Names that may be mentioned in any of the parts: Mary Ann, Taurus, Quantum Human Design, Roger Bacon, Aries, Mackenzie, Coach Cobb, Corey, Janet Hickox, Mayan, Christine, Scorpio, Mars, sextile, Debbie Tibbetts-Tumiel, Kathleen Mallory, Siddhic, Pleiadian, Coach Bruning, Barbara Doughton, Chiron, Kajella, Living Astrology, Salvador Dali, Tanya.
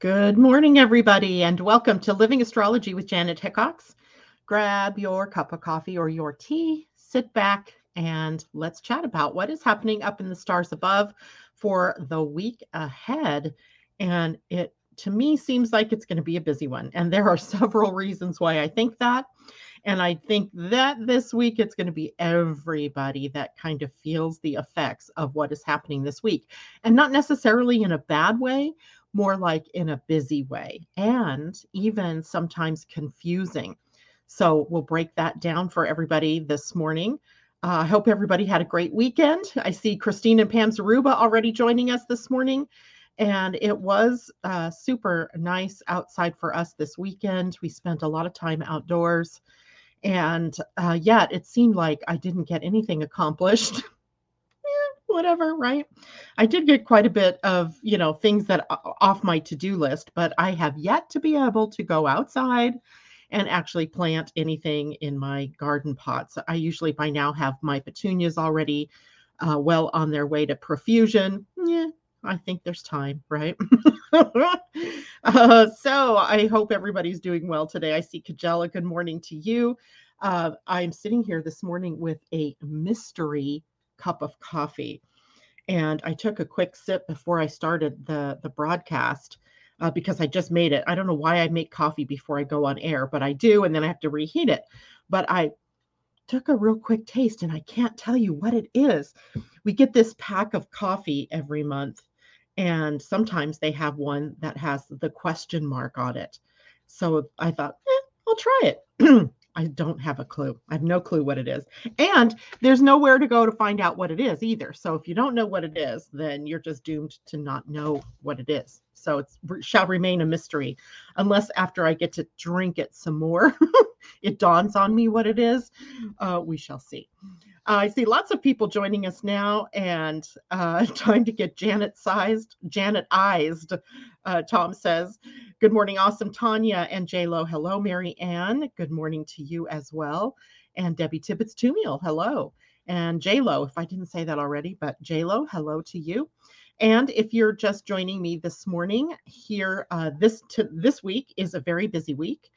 Good morning, everybody, and welcome to Living Astrology with Janet Hickox. Grab your cup of coffee or your tea, sit back, and let's chat about what is happening up in the stars above for the week ahead. And it, to me, seems like it's going to be a busy one. And there are several reasons why I think that. And I think that this week, it's going to be everybody that kind of feels the effects of what is happening this week. And not necessarily in a bad way, more like in a busy way, and even sometimes confusing. So we'll break that down for everybody this morning. I hope everybody had a great weekend. I see Christine and Pam Zaruba already joining us this morning. And it was super nice outside for us this weekend. We spent a lot of time outdoors. And yet it seemed like I didn't get anything accomplished. Whatever, right? I did get quite a bit of, things that are off my to-do list, but I have yet to be able to go outside and actually plant anything in my garden pots. I usually by now have my petunias already well on their way to profusion. Yeah, I think there's time, right? So I hope everybody's doing well today. I see Kajella, good morning to you. I'm sitting here this morning with a mystery cup of coffee. And I took a quick sip before I started the broadcast because I just made it. I don't know why I make coffee before I go on air, but I do. And then I have to reheat it. But I took a real quick taste and I can't tell you what it is. We get this pack of coffee every month. And sometimes they have one that has the question mark on it. So I thought, I'll try it. I don't have a clue. I have no clue what it is. And there's nowhere to go to find out what it is either. So if you don't know what it is, then you're just doomed to not know what it is. So it shall remain a mystery unless after I get to drink it some more, it dawns on me what it is. We shall see. I see lots of people joining us now and time to get Janet-ized, Tom says. Good morning, awesome Tanya and J-Lo. Hello, Mary Ann. Good morning to you as well. And Debbie Tibbetts-Tumiel, hello. And J-Lo, if I didn't say that already, but J-Lo, hello to you. And if you're just joining me this morning, here this week is a very busy week.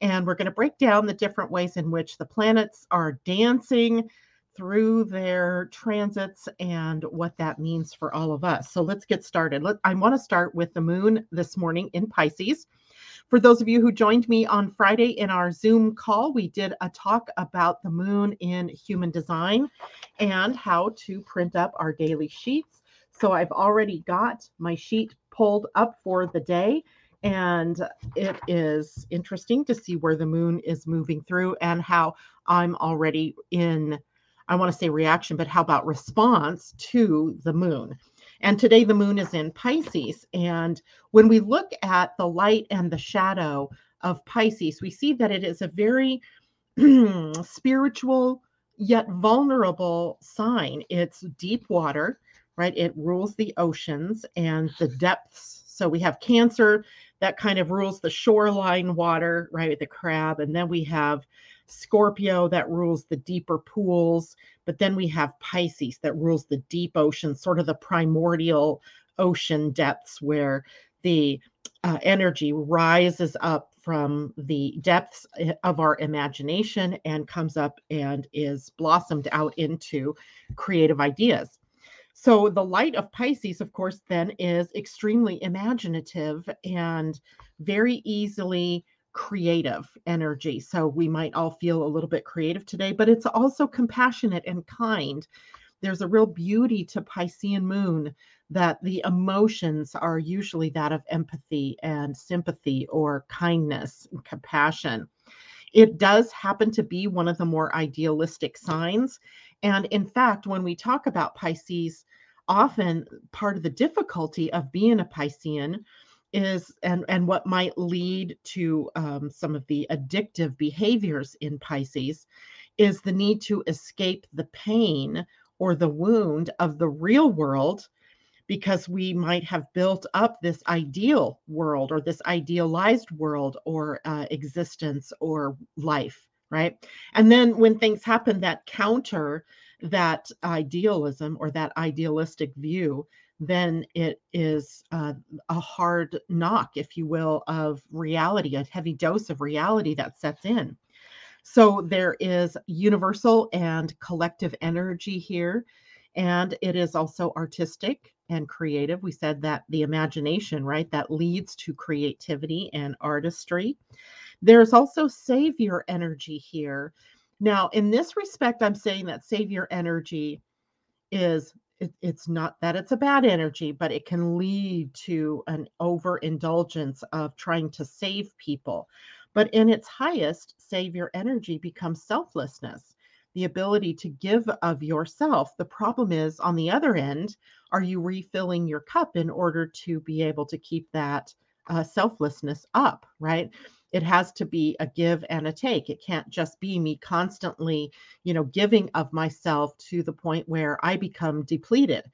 And we're going to break down the different ways in which the planets are dancing through their transits and what that means for all of us. So let's get started. I want to start with the moon this morning in Pisces. For those of you who joined me on Friday in our Zoom call, we did a talk about the moon in human design and how to print up our daily sheets. So I've already got my sheet pulled up for the day. And it is interesting to see where the moon is moving through and how I'm already in, I want to say reaction, but how about response to the moon? And today the moon is in Pisces. And when we look at the light and the shadow of Pisces, we see that it is a very spiritual yet vulnerable sign. It's deep water, right? It rules the oceans and the depths. So we have Cancer that kind of rules the shoreline water, right? The crab. And then we have Scorpio that rules the deeper pools, but then we have Pisces that rules the deep ocean, sort of the primordial ocean depths where the energy rises up from the depths of our imagination and comes up and is blossomed out into creative ideas. So the light of Pisces, of course, then is extremely imaginative and very easily creative energy. So we might all feel a little bit creative today, but it's also compassionate and kind. There's a real beauty to Piscean moon that the emotions are usually that of empathy and sympathy or kindness and compassion. It does happen to be one of the more idealistic signs. And in fact, when we talk about Pisces, often part of the difficulty of being a Piscean is and what might lead to some of the addictive behaviors in Pisces is the need to escape the pain or the wound of the real world, because we might have built up this ideal world or this idealized world or existence or life, right? And then when things happen that counter that idealism or that idealistic view, then it is a hard knock, if you will, of reality, a heavy dose of reality that sets in. So there is universal and collective energy here, and it is also artistic and creative. We said that the imagination, right, that leads to creativity and artistry. There's also savior energy here. Now, in this respect, I'm saying that savior energy is, it's not that it's a bad energy, but it can lead to an overindulgence of trying to save people. But in its highest, savior energy becomes selflessness, the ability to give of yourself. The problem is, on the other end, are you refilling your cup in order to be able to keep that selflessness up, right? It has to be a give and a take. It can't just be me constantly, you know, giving of myself to the point where I become depleted.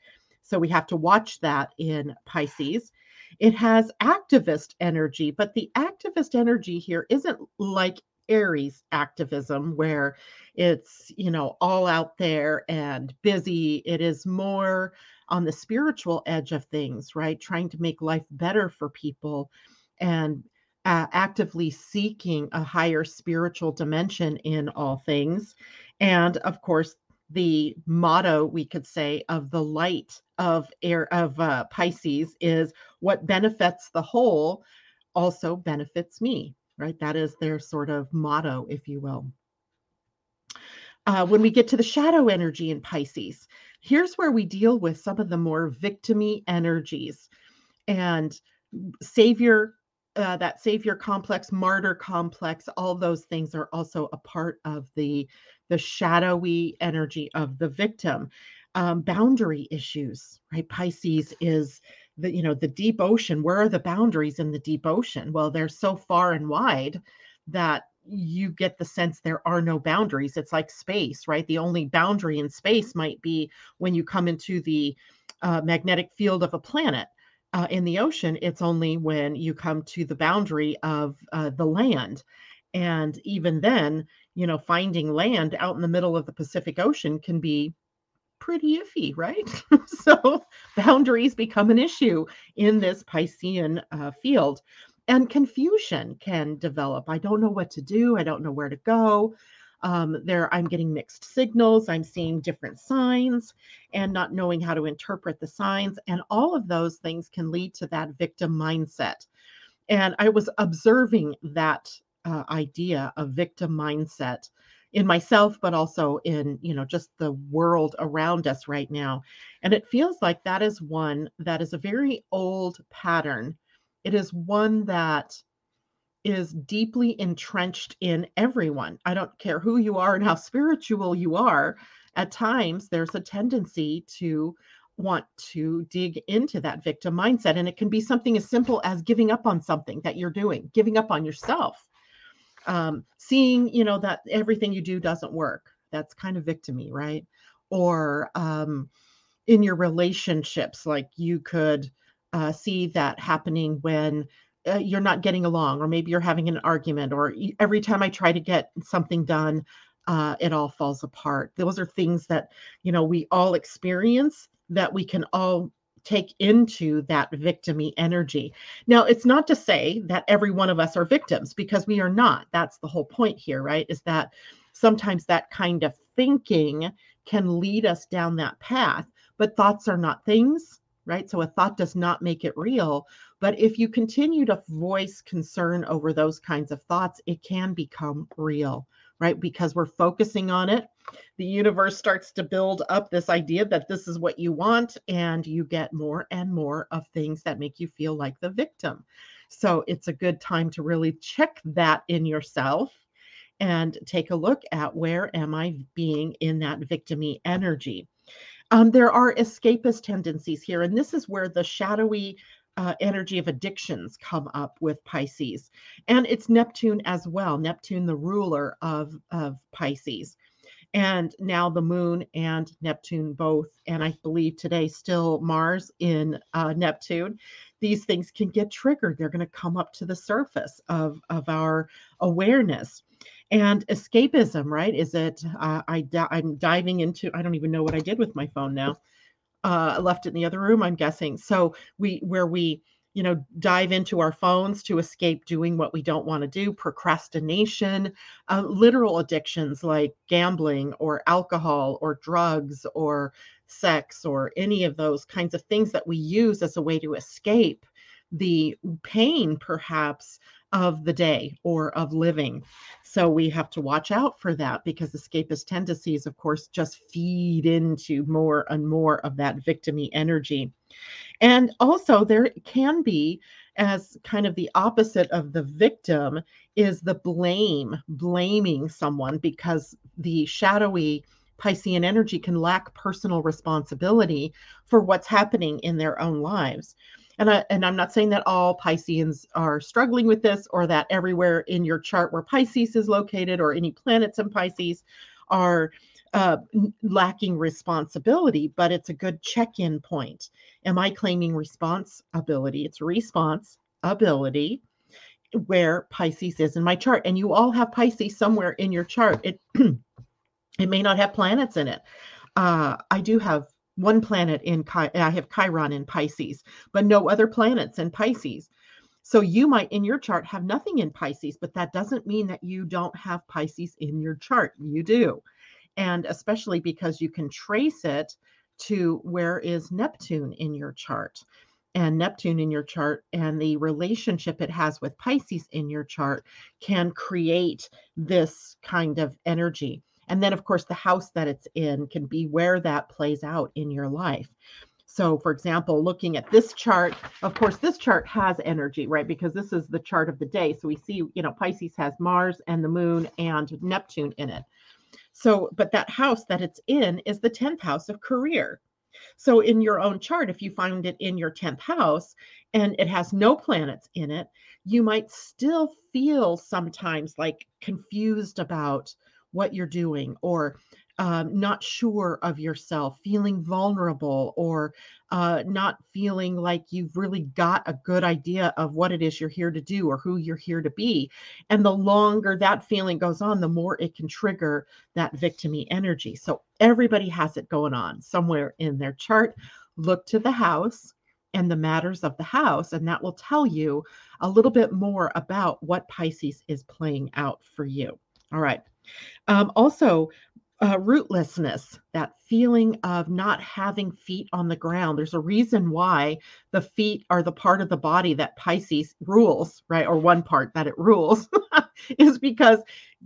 So we have to watch that in Pisces. It has activist energy, but the activist energy here isn't like Aries activism, where it's, you know, all out there and busy. It is more on the spiritual edge of things, right? Trying to make life better for people and actively seeking a higher spiritual dimension in all things. And of course, the motto, we could say, of the light of Pisces is what benefits the whole also benefits me, right? That is their sort of motto, if you will. When we get to the shadow energy in Pisces, here's where we deal with some of the more victim-y energies and savior, that savior complex, martyr complex, all those things are also a part of the shadowy energy of the victim. Boundary issues, right? Pisces is the, you know, the deep ocean. Where are the boundaries in the deep ocean? Well, they're so far and wide that you get the sense there are no boundaries. It's like space, right? The only boundary in space might be when you come into the magnetic field of a planet. In the ocean, it's only when you come to the boundary of the land. And even then, you know, finding land out in the middle of the Pacific Ocean can be pretty iffy, right? So boundaries become an issue in this Piscean field. And confusion can develop. I don't know what to do. I don't know where to go. I'm getting mixed signals. I'm seeing different signs and not knowing how to interpret the signs. And all of those things can lead to that victim mindset. And I was observing that idea of victim mindset in myself, but also in, you know, just the world around us right now. And it feels like that is one that is a very old pattern. It is one that is deeply entrenched in everyone. I don't care who you are and how spiritual you are. At times, there's a tendency to want to dig into that victim mindset. And it can be something as simple as giving up on something that you're doing, giving up on yourself, seeing, you know, that everything you do doesn't work. That's kind of victim-y, right? Or in your relationships, like you could see that happening when you're not getting along, or maybe you're having an argument, or every time I try to get something done, it all falls apart. Those are things that, you know, we all experience, that we can all take into that victim-y energy. Now, it's not to say that every one of us are victims, because we are not. That's the whole point here, right? Is that sometimes that kind of thinking can lead us down that path, but thoughts are not things, right? So a thought does not make it real. But if you continue to voice concern over those kinds of thoughts, it can become real, right? Because we're focusing on it. The universe starts to build up this idea that this is what you want, and you get more and more of things that make you feel like the victim. So it's a good time to really check that in yourself and take a look at, where am I being in that victim-y energy? There are escapist tendencies here, and this is where the shadowy energy of addictions come up with Pisces. And it's Neptune as well, Neptune, the ruler of Pisces. And now the moon and Neptune both, and I believe today still Mars in Neptune, these things can get triggered. They're going to come up to the surface of our awareness. And escapism, right? Is it, I'm diving into, I don't even know what I did with my phone now. left it in the other room, I'm guessing. So where we you know, dive into our phones to escape doing what we don't want to do, procrastination, literal addictions like gambling or alcohol or drugs or sex or any of those kinds of things that we use as a way to escape the pain, perhaps, of the day or of living. So we have to watch out for that, because escapist tendencies, of course, just feed into more and more of that victimy energy. And also there can be, as kind of the opposite of the victim, is the blaming someone, because the shadowy Piscean energy can lack personal responsibility for what's happening in their own lives. And I'm not saying that all Pisceans are struggling with this, or that everywhere in your chart where Pisces is located or any planets in Pisces are lacking responsibility, but it's a good check-in point. Am I claiming responsibility? It's responsibility where Pisces is in my chart. And you all have Pisces somewhere in your chart. It may not have planets in it. I do have one planet in I have Chiron in Pisces, but no other planets in Pisces. So you might in your chart have nothing in Pisces, but that doesn't mean that you don't have Pisces in your chart. You do. And especially because you can trace it to where is Neptune in your chart, and Neptune in your chart and the relationship it has with Pisces in your chart can create this kind of energy. And then, of course, the house that it's in can be where that plays out in your life. So, for example, looking at this chart, of course, this chart has energy, right? Because this is the chart of the day. So we see, you know, Pisces has Mars and the moon and Neptune in it. So, but that house that it's in is the 10th house of career. So in your own chart, if you find it in your 10th house and it has no planets in it, you might still feel sometimes like confused about what you're doing, or not sure of yourself, feeling vulnerable, or not feeling like you've really got a good idea of what it is you're here to do or who you're here to be. And the longer that feeling goes on, the more it can trigger that victimy energy. So everybody has it going on somewhere in their chart. Look to the house and the matters of the house, and that will tell you a little bit more about what Pisces is playing out for you. All right. Also, rootlessness, that feeling of not having feet on the ground. There's a reason why the feet are the part of the body that Pisces rules, right? Or one part that it rules is because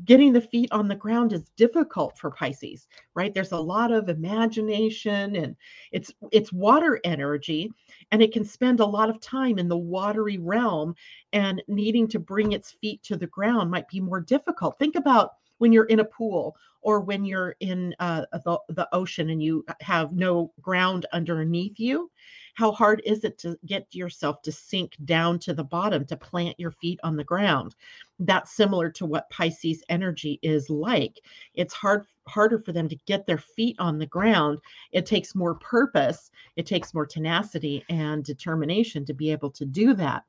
getting the feet on the ground is difficult for Pisces, right? There's a lot of imagination, and it's water energy, and it can spend a lot of time in the watery realm, and needing to bring its feet to the ground might be more difficult. Think about when you're in a pool, or when you're in the ocean and you have no ground underneath you. How hard is it to get yourself to sink down to the bottom, to plant your feet on the ground? That's similar to what Pisces energy is like. It's harder for them to get their feet on the ground. It takes more purpose. It takes more tenacity and determination to be able to do that.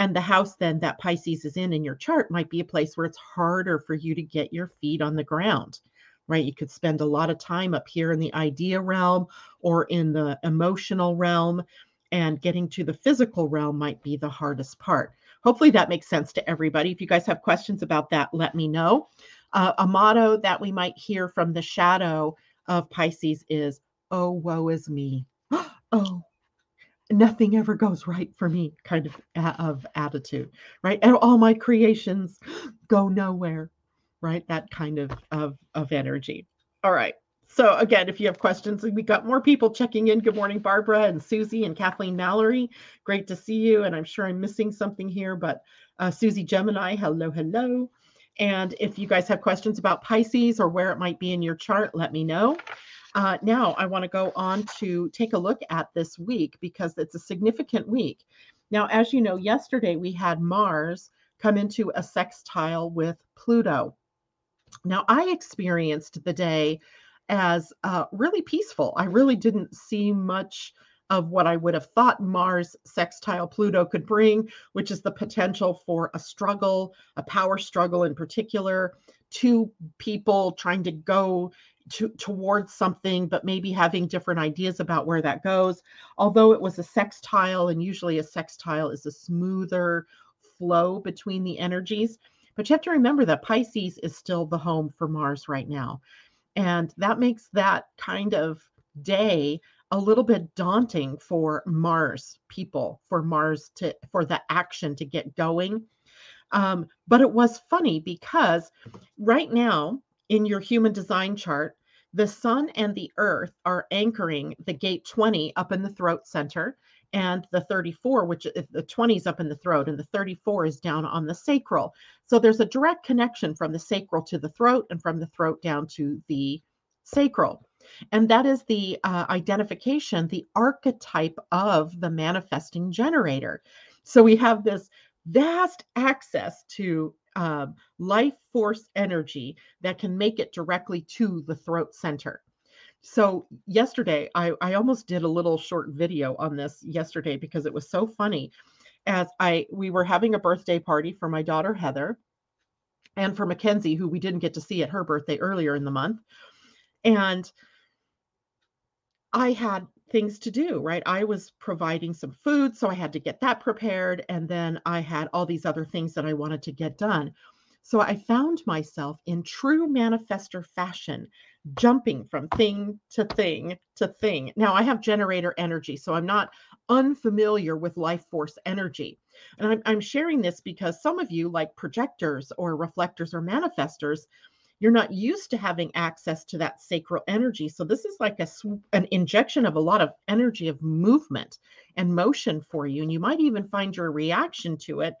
And the house then that Pisces is in your chart might be a place where it's harder for you to get your feet on the ground, right? You could spend a lot of time up here in the idea realm or in the emotional realm, and getting to the physical realm might be the hardest part. Hopefully that makes sense to everybody. If you guys have questions about that, let me know. A motto that we might hear from the shadow of Pisces is, "Oh, woe is me." Oh, nothing ever goes right for me kind of attitude, right? And all my creations go nowhere, right? That kind of energy. All right. So again, if you have questions, we got more people checking in. Good morning, Barbara and Susie and Kathleen Mallory. Great to see you. And I'm sure I'm missing something here, but Susie Gemini, hello, hello. And if you guys have questions about Pisces or where it might be in your chart, let me know. Now I want to go on to take a look at this week, because it's a significant week. Now, as you know, yesterday we had Mars come into a sextile with Pluto. Now, I experienced the day as really peaceful. I really didn't see much of what I would have thought Mars sextile Pluto could bring, which is the potential for a struggle, a power struggle in particular, two people trying to go towards something, but maybe having different ideas about where that goes. Although it was a sextile, and usually a sextile is a smoother flow between the energies. But you have to remember that Pisces is still the home for Mars right now. And that makes that kind of day a little bit daunting for Mars people, for Mars to, for the action to get going. But it was funny because right now in your human design chart, the sun and the earth are anchoring the gate 20 up in the throat center, and the 34, which the 20 is up in the throat and the 34 is down on the sacral. So there's a direct connection from the sacral to the throat and from the throat down to the sacral. And that is the identification, the archetype of the manifesting generator. So we have this vast access to life force energy that can make it directly to the throat center. So yesterday, I almost did a little short video on this yesterday because it was so funny. As we were having a birthday party for my daughter, Heather, and for Mackenzie, who we didn't get to see at her birthday earlier in the month. And I had things to do, right? I was providing some food, so I had to get that prepared. And then I had all these other things that I wanted to get done. So I found myself in true manifestor fashion, jumping from thing to thing to thing. Now I have generator energy, so I'm not unfamiliar with life force energy. And I'm sharing this because some of you, like projectors or reflectors or manifestors, you're not used to having access to that sacral energy. So this is like an injection of a lot of energy of movement and motion for you. And you might even find your reaction to it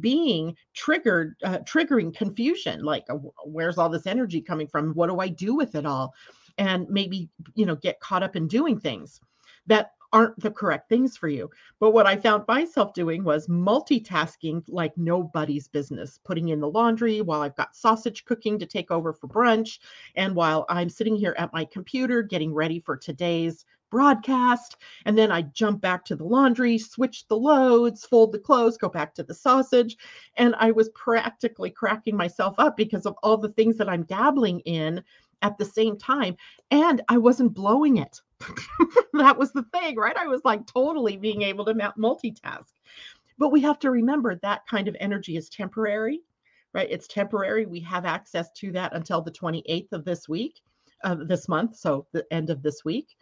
being triggered, triggering confusion, like where's all this energy coming from? What do I do with it all? And maybe, you know, get caught up in doing things that aren't the correct things for you. But what I found myself doing was multitasking like nobody's business, putting in the laundry while I've got sausage cooking to take over for brunch. And while I'm sitting here at my computer, getting ready for today's broadcast. And then I jump back to the laundry, switch the loads, fold the clothes, go back to the sausage. And I was practically cracking myself up because of all the things that I'm dabbling in at the same time. And I wasn't blowing it. That was the thing, right? I was like totally being able to multitask. But we have to remember that kind of energy is temporary, right? It's temporary. We have access to that until the 28th of this week, this month. So the end of this week,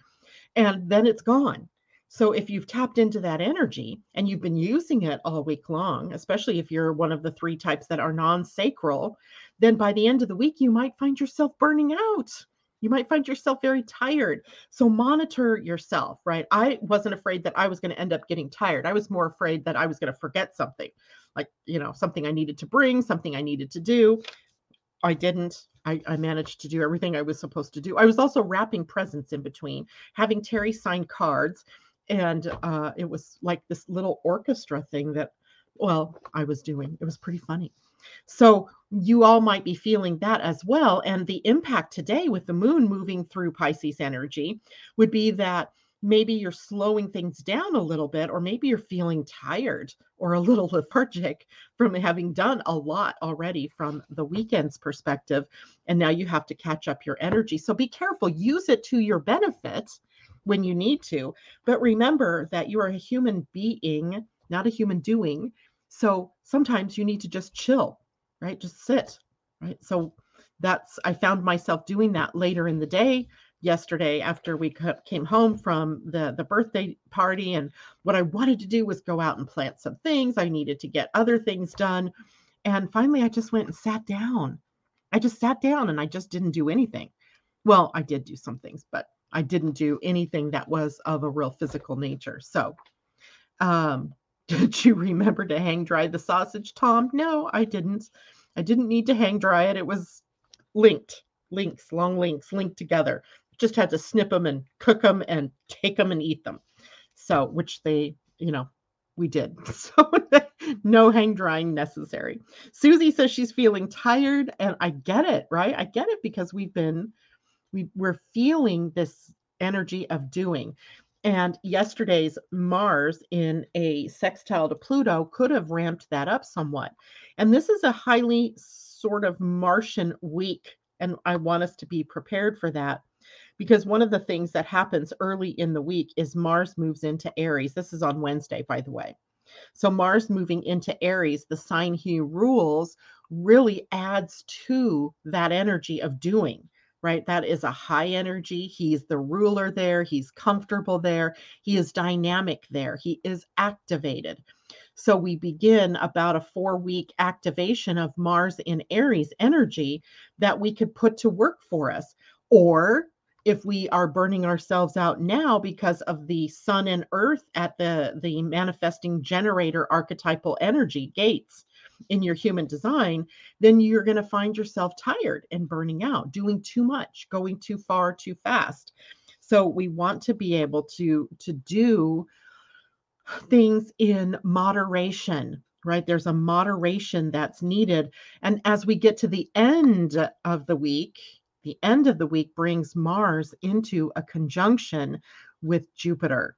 and then it's gone. So if you've tapped into that energy and you've been using it all week long, especially if you're one of the three types that are non-sacral, then by the end of the week, you might find yourself burning out. You might find yourself very tired. So monitor yourself, right? I wasn't afraid that I was going to end up getting tired. I was more afraid that I was going to forget something, like, you know, something I needed to bring, something I needed to do. I didn't. I managed to do everything I was supposed to do. I was also wrapping presents in between, having Terry sign cards. And it was like this little orchestra thing that, well, I was doing. It was pretty funny. So you all might be feeling that as well. And the impact today with the moon moving through Pisces energy would be that maybe you're slowing things down a little bit, or maybe you're feeling tired or a little lethargic from having done a lot already from the weekend's perspective. And now you have to catch up your energy. So be careful, use it to your benefit when you need to. But remember that you are a human being, not a human doing. So sometimes you need to just chill, right? Just sit, right? So that's, I found myself doing that later in the day yesterday after we came home from the birthday party. And what I wanted to do was go out and plant some things. I needed to get other things done. And finally, I just went and sat down. I just sat down and I just didn't do anything. Well, I did do some things, but I didn't do anything that was of a real physical nature. So, did you remember to hang dry the sausage, Tom? No, I didn't. I didn't need to hang dry it. It was long links linked together. Just had to snip them and cook them and take them and eat them. So, which they, you know, we did. So no hang drying necessary. Susie says she's feeling tired, and I get it, right? I get it because we're feeling this energy of doing. And yesterday's Mars in a sextile to Pluto could have ramped that up somewhat. And this is a highly sort of Martian week And I want us to be prepared for that, because one of the things that happens early in the week is Mars moves into Aries. This is on Wednesday, by the way. So Mars moving into Aries, the sign he rules, really adds to that energy of doing, right? That is a high energy. He's the ruler there. He's comfortable there. He is dynamic there. He is activated. So we begin about a 4-week activation of Mars in Aries energy that we could put to work for us. Or if we are burning ourselves out now because of the sun and earth at the manifesting generator archetypal energy gates in your human design, then you're going to find yourself tired and burning out, doing too much, going too far, too fast. So we want to be able to do things in moderation, right? There's a moderation that's needed. And as we get to the end of the week, the end of the week brings Mars into a conjunction with Jupiter.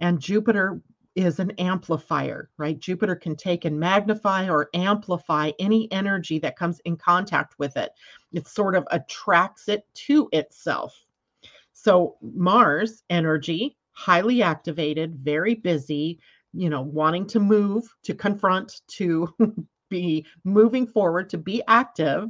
And Jupiter is an amplifier, right? Jupiter can take and magnify or amplify any energy that comes in contact with it. It sort of attracts it to itself. So Mars energy, highly activated, very busy, you know, wanting to move, to confront, to be moving forward, to be active,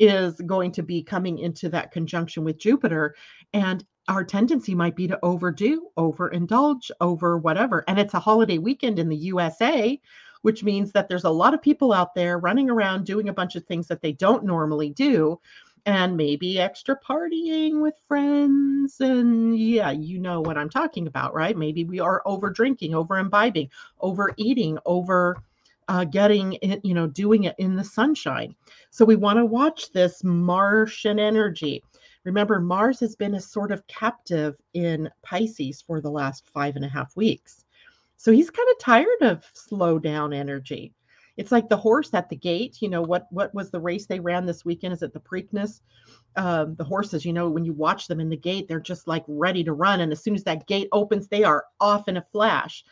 is going to be coming into that conjunction with Jupiter. And our tendency might be to overdo, overindulge, over whatever. And it's a holiday weekend in the USA, which means that there's a lot of people out there running around doing a bunch of things that they don't normally do, and maybe extra partying with friends. And yeah, you know what I'm talking about, right? Maybe we are over drinking, over imbibing, over eating, over getting it, you know, doing it in the sunshine. So we want to watch this Martian energy. Remember, Mars has been a sort of captive in Pisces for the last 5.5 weeks. So he's kind of tired of slow down energy. It's like the horse at the gate. You know, what was the race they ran this weekend? Is it the Preakness? The horses, you know, when you watch them in the gate, they're just like ready to run. And as soon as that gate opens, they are off in a flash.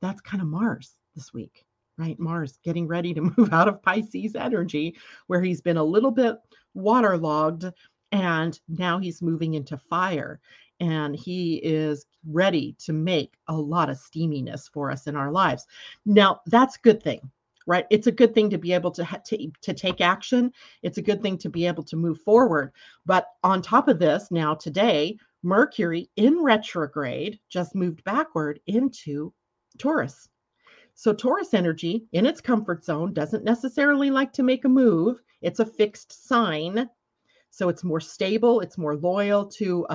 That's kind of Mars this week. Right? Mars getting ready to move out of Pisces energy, where he's been a little bit waterlogged, and now he's moving into fire, and he is ready to make a lot of steaminess for us in our lives. Now, that's a good thing, right? It's a good thing to be able to take action. It's a good thing to be able to move forward. But on top of this, now today, Mercury in retrograde just moved backward into Taurus. So Taurus energy in its comfort zone doesn't necessarily like to make a move. It's a fixed sign. So it's more stable. It's more loyal to,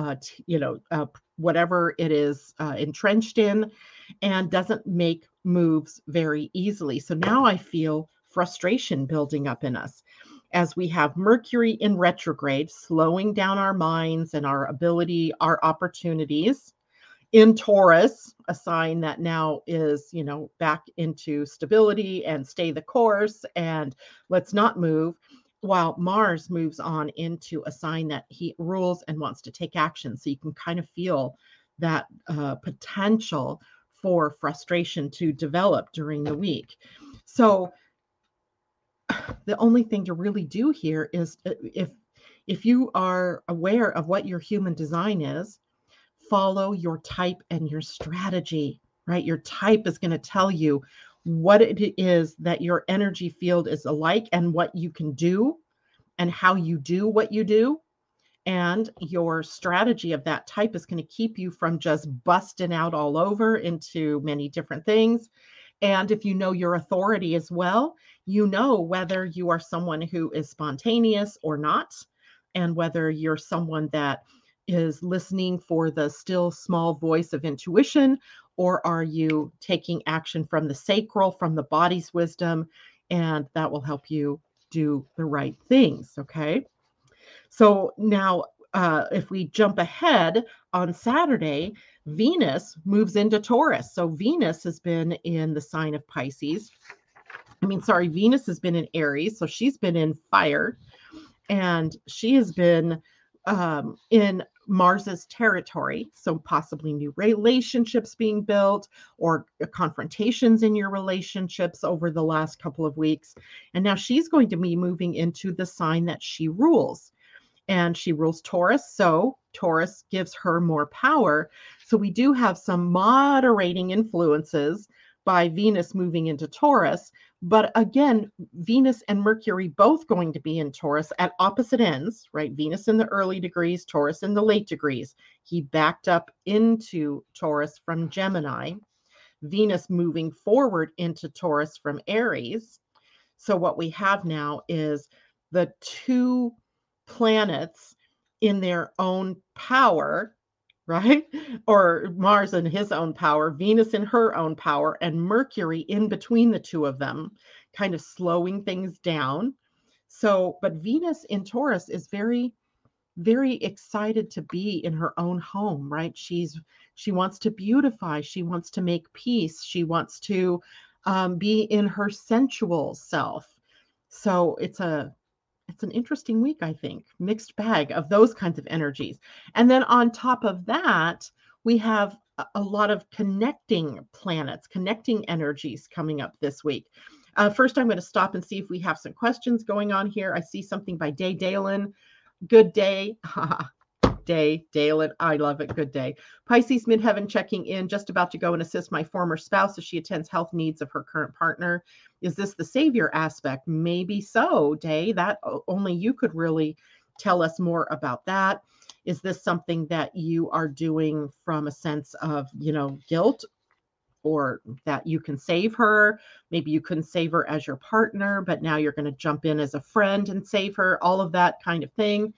whatever it is entrenched in, and doesn't make moves very easily. So now I feel frustration building up in us as we have Mercury in retrograde, slowing down our minds and our ability, our opportunities. In Taurus, a sign that now is, you know, back into stability and stay the course and let's not move, while Mars moves on into a sign that he rules and wants to take action. So you can kind of feel that potential for frustration to develop during the week. So the only thing to really do here is if you are aware of what your human design is, follow your type and your strategy, right? Your type is going to tell you what it is that your energy field is alike and what you can do and how you do what you do. And your strategy of that type is going to keep you from just busting out all over into many different things. And if you know your authority as well, you know whether you are someone who is spontaneous or not, and whether you're someone that is listening for the still small voice of intuition, or are you taking action from the sacral, from the body's wisdom, and that will help you do the right things, okay? So now if we jump ahead on Saturday, Venus moves into Taurus. So Venus has been in the sign of Pisces. Venus has been in Aries, so she's been in fire, and she has been in Mars's territory. So possibly new relationships being built or confrontations in your relationships over the last couple of weeks. And now she's going to be moving into the sign that she rules. and she rules Taurus. So Taurus gives her more power. So we do have some moderating influences by Venus moving into Taurus. But again, Venus and Mercury both going to be in Taurus at opposite ends, right? Venus in the early degrees, Taurus in the late degrees. He backed up into Taurus from Gemini. Venus moving forward into Taurus from Aries. So what we have now is the two planets in their own power, right? Or Mars in his own power, Venus in her own power, and Mercury in between the two of them, kind of slowing things down. So, but Venus in Taurus is very, very excited to be in her own home, right? She wants to beautify. She wants to make peace. She wants to be in her sensual self. So it's an interesting week, I think, mixed bag of those kinds of energies. And then on top of that, we have a lot of connecting planets, connecting energies coming up this week. First, I'm going to stop and see if we have some questions going on here. I see something by Day Dalen. Good day. Day Dalen. I love it. Good day. Pisces midheaven checking in, just about to go and assist my former spouse as she attends health needs of her current partner. Is this the savior aspect? Maybe so, Day. That only you could really tell us more about that. Is this something that you are doing from a sense of, you know, guilt, or that you can save her? Maybe you couldn't save her as your partner, but now you're going to jump in as a friend and save her, all of that kind of thing.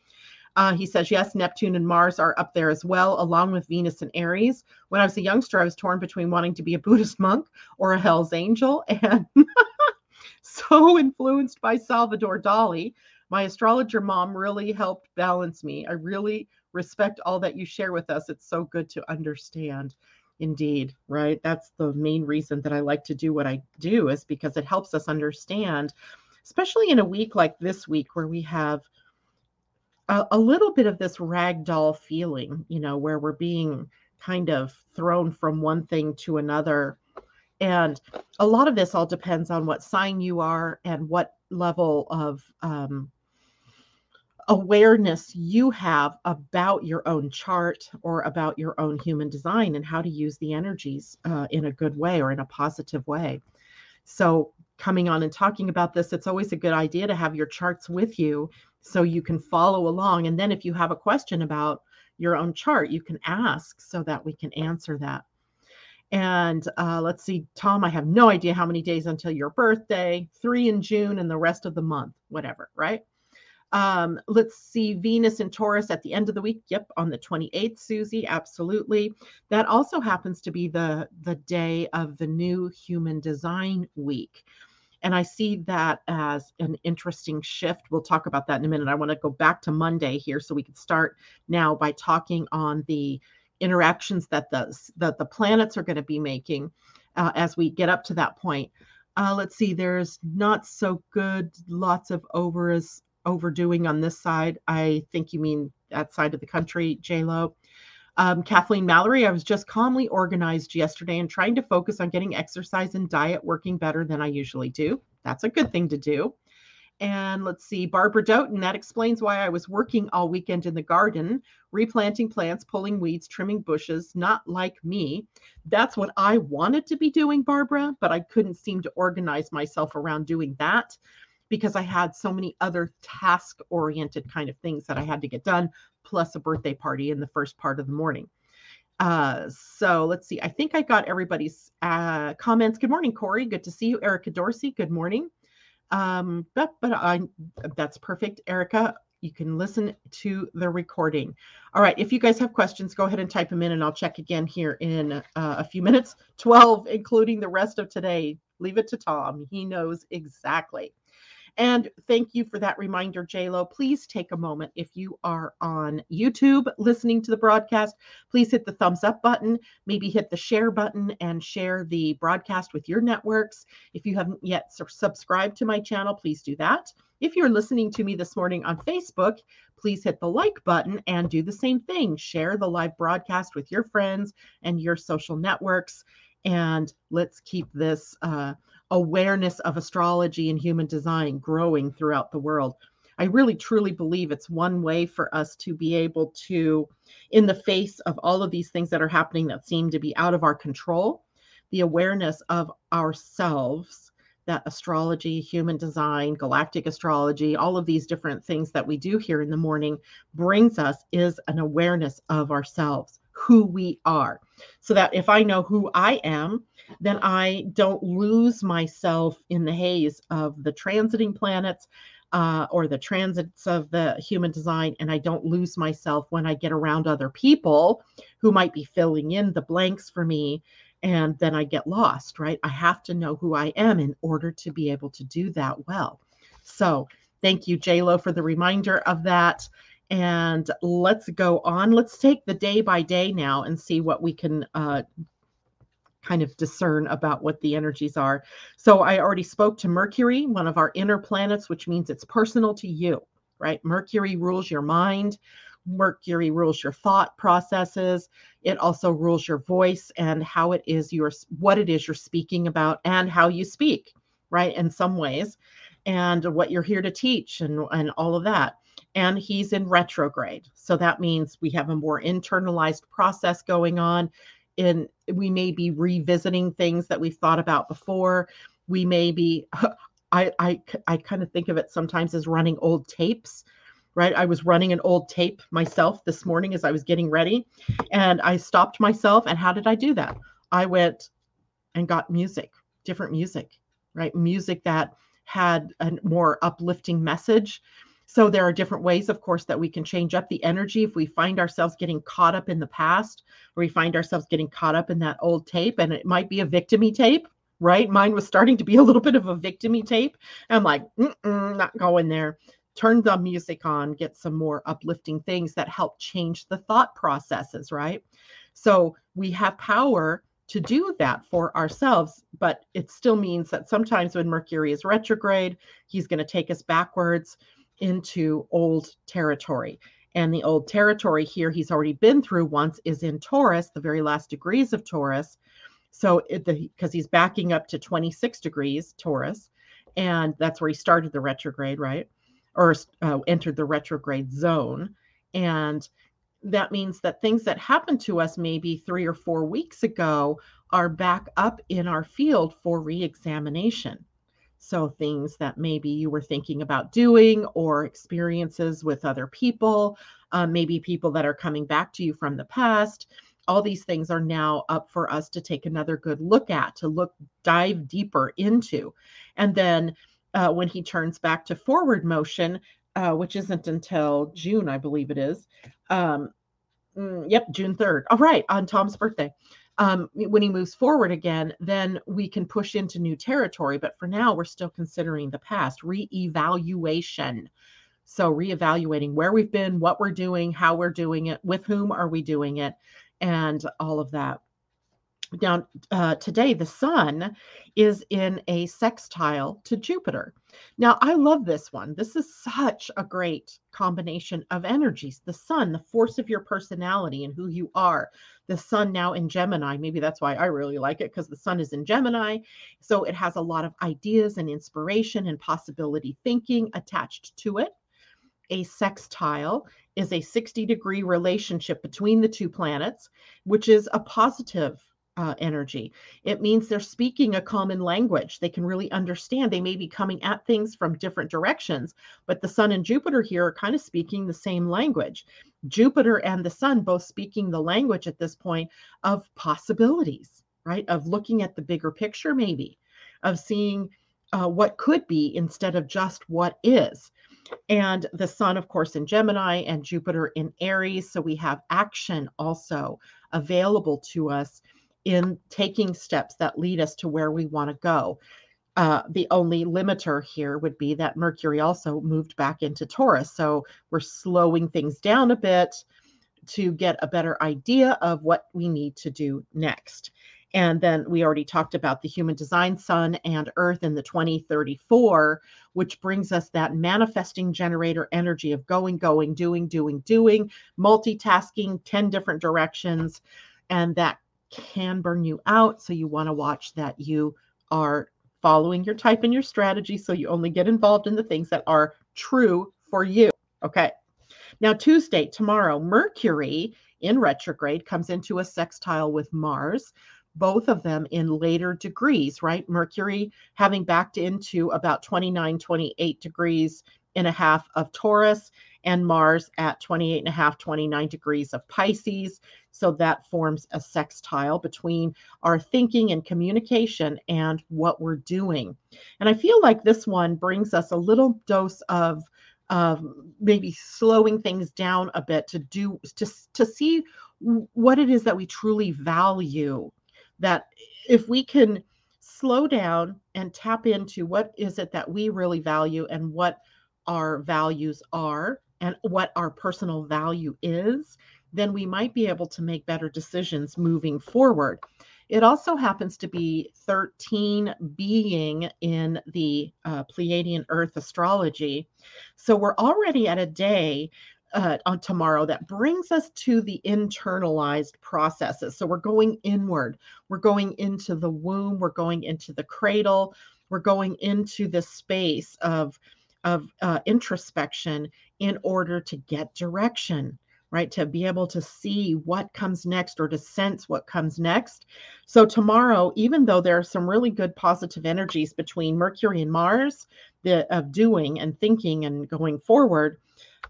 He says, yes, Neptune and Mars are up there as well, along with Venus and Aries. When I was a youngster, I was torn between wanting to be a Buddhist monk or a Hell's Angel, and so influenced by Salvador Dali. My astrologer mom really helped balance me. I really respect all that you share with us. It's so good to understand. Indeed, right? That's the main reason that I like to do what I do, is because it helps us understand, especially in a week like this week where we have a little bit of this ragdoll feeling, you know, where we're being kind of thrown from one thing to another. And a lot of this all depends on what sign you are and what level of awareness you have about your own chart or about your own human design and how to use the energies in a good way or in a positive way. So coming on and talking about this, it's always a good idea to have your charts with you so you can follow along. And then if you have a question about your own chart, you can ask so that we can answer that. And let's see, Tom, I have no idea how many days until your birthday, 3 in June and the rest of the month, whatever, right? Let's see, Venus in Taurus at the end of the week. Yep, on the 28th, Susie, absolutely. That also happens to be the day of the new Human Design Week. And I see that as an interesting shift. We'll talk about that in a minute. I want to go back to Monday here so we can start now by talking on the interactions that the planets are going to be making as we get up to that point. Let's see, there's not so good, lots of overdoing on this side. I think you mean that side of the country, J-Lo. Kathleen Mallory, I was just calmly organized yesterday and trying to focus on getting exercise and diet working better than I usually do. That's a good thing to do. And let's see, Barbara Doughton, that explains why I was working all weekend in the garden, replanting plants, pulling weeds, trimming bushes, not like me. That's what I wanted to be doing, Barbara, but I couldn't seem to organize myself around doing that because I had so many other task-oriented kind of things that I had to get done, plus a birthday party in the first part of the morning. So let's see. I think I got everybody's comments. Good morning, Corey. Good to see you. Erica Dorsey, good morning. That's perfect, Erica. You can listen to the recording. All right. If you guys have questions, go ahead and type them in, and I'll check again here in a few minutes. 12, including the rest of today. Leave it to Tom. He knows exactly. And thank you for that reminder, J-Lo. Please take a moment. If you are on YouTube listening to the broadcast, please hit the thumbs up button, maybe hit the share button and share the broadcast with your networks. If you haven't yet subscribed to my channel, please do that. If you're listening to me this morning on Facebook, please hit the like button and do the same thing. Share the live broadcast with your friends and your social networks. And let's keep this awareness of astrology and human design growing throughout the world. I really truly believe it's one way for us to be able to, in the face of all of these things that are happening that seem to be out of our control, the awareness of ourselves that astrology, human design, galactic astrology, all of these different things that we do here in the morning brings us is an awareness of ourselves, who we are. So that if I know who I am, then I don't lose myself in the haze of the transiting planets or the transits of the human design. And I don't lose myself when I get around other people who might be filling in the blanks for me. And then I get lost, right? I have to know who I am in order to be able to do that well. So thank you, J-Lo, for the reminder of that. And let's go on. Let's take the day by day now and see what we can kind of discern about what the energies are. So I already spoke to Mercury, one of our inner planets, which means it's personal to you, right? Mercury rules your mind. Mercury rules your thought processes. It also rules your voice and how it is your, what it is you're speaking about and how you speak, right? In some ways, and what you're here to teach and all of that. And he's in retrograde. So that means we have a more internalized process going on. And we may be revisiting things that we've thought about before. We may be, I kind of think of it sometimes as running old tapes, right? I was running an old tape myself this morning as I was getting ready, and I stopped myself. And how did I do that? I went and got music, different music, right? Music that had a more uplifting message. So there are different ways, of course, that we can change up the energy if we find ourselves getting caught up in the past, or we find ourselves getting caught up in that old tape. And it might be a victim-y tape, right? Mine was starting to be a little bit of a victim-y tape. And I'm like, not going there. Turn the music on, get some more uplifting things that help change the thought processes, right? So we have power to do that for ourselves, but it still means that sometimes when Mercury is retrograde, he's going to take us backwards into old territory. And the old territory here he's already been through once is in Taurus, the very last degrees of Taurus. So because he's backing up to 26 degrees Taurus, and that's where he started the retrograde, right? Or entered the retrograde zone. And that means that things that happened to us maybe 3 or 4 weeks ago are back up in our field for re-examination. So things that maybe you were thinking about doing, or experiences with other people, maybe people that are coming back to you from the past, all these things are now up for us to take another good look at, to dive deeper into. And then when he turns back to forward motion, which isn't until June, I believe it is. Yep, June 3rd. All right, on Tom's birthday. When he moves forward again, then we can push into new territory. But for now, we're still considering the past, reevaluation. So reevaluating where we've been, what we're doing, how we're doing it, with whom are we doing it, and all of that. Now, today, the sun is in a sextile to Jupiter. Now, I love this one. This is such a great combination of energies. The sun, the force of your personality and who you are. The sun now in Gemini. Maybe that's why I really like it, because the sun is in Gemini. So it has a lot of ideas and inspiration and possibility thinking attached to it. A sextile is a 60-degree relationship between the two planets, which is a positive energy. It means they're speaking a common language. They can really understand. They may be coming at things from different directions, but the sun and Jupiter here are kind of speaking the same language. Jupiter and the sun both speaking the language at this point of possibilities, right? Of looking at the bigger picture, maybe, of seeing what could be instead of just what is. And the sun, of course, in Gemini and Jupiter in Aries. So we have action also available to us in taking steps that lead us to where we want to go. The only limiter here would be that Mercury also moved back into Taurus. So we're slowing things down a bit to get a better idea of what we need to do next. And then we already talked about the human design sun and earth in the 2034, which brings us that manifesting generator energy of going, going, doing, doing, doing, multitasking, 10 different directions. And that can burn you out. So you want to watch that you are following your type and your strategy. So you only get involved in the things that are true for you. Okay. Now, Tuesday, tomorrow, Mercury in retrograde comes into a sextile with Mars, both of them in later degrees, right? Mercury having backed into about 29, 28 degrees and a half of Taurus, and Mars at 28 and a half, 29 degrees of Pisces. So that forms a sextile between our thinking and communication and what we're doing. And I feel like this one brings us a little dose of maybe slowing things down a bit to see what it is that we truly value. That if we can slow down and tap into what is it that we really value and what our values are and what our personal value is, then we might be able to make better decisions moving forward. It also happens to be 13 being in the Pleiadian Earth astrology. So we're already at a day on tomorrow that brings us to the internalized processes. So we're going inward. We're going into the womb. We're going into the cradle. We're going into this space of introspection in order to get direction, right? To be able to see what comes next or to sense what comes next. So tomorrow, even though there are some really good positive energies between Mercury and Mars, of doing and thinking and going forward,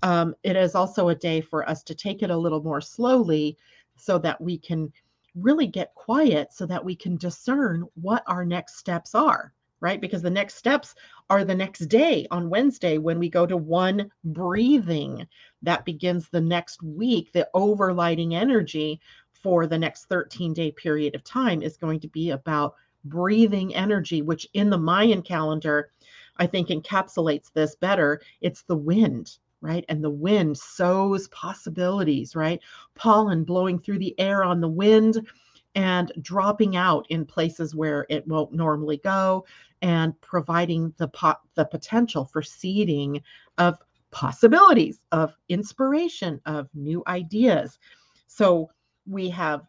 it is also a day for us to take it a little more slowly so that we can really get quiet so that we can discern what our next steps are, right? Because the next steps are the next day on Wednesday when we go to one breathing. That begins the next week. The overlighting energy for the next 13-day period of time is going to be about breathing energy, which in the Mayan calendar, I think encapsulates this better. It's the wind, right? And the wind sows possibilities, right? Pollen blowing through the air on the wind and dropping out in places where it won't normally go and providing the potential for seeding of possibilities, of inspiration, of new ideas. So we have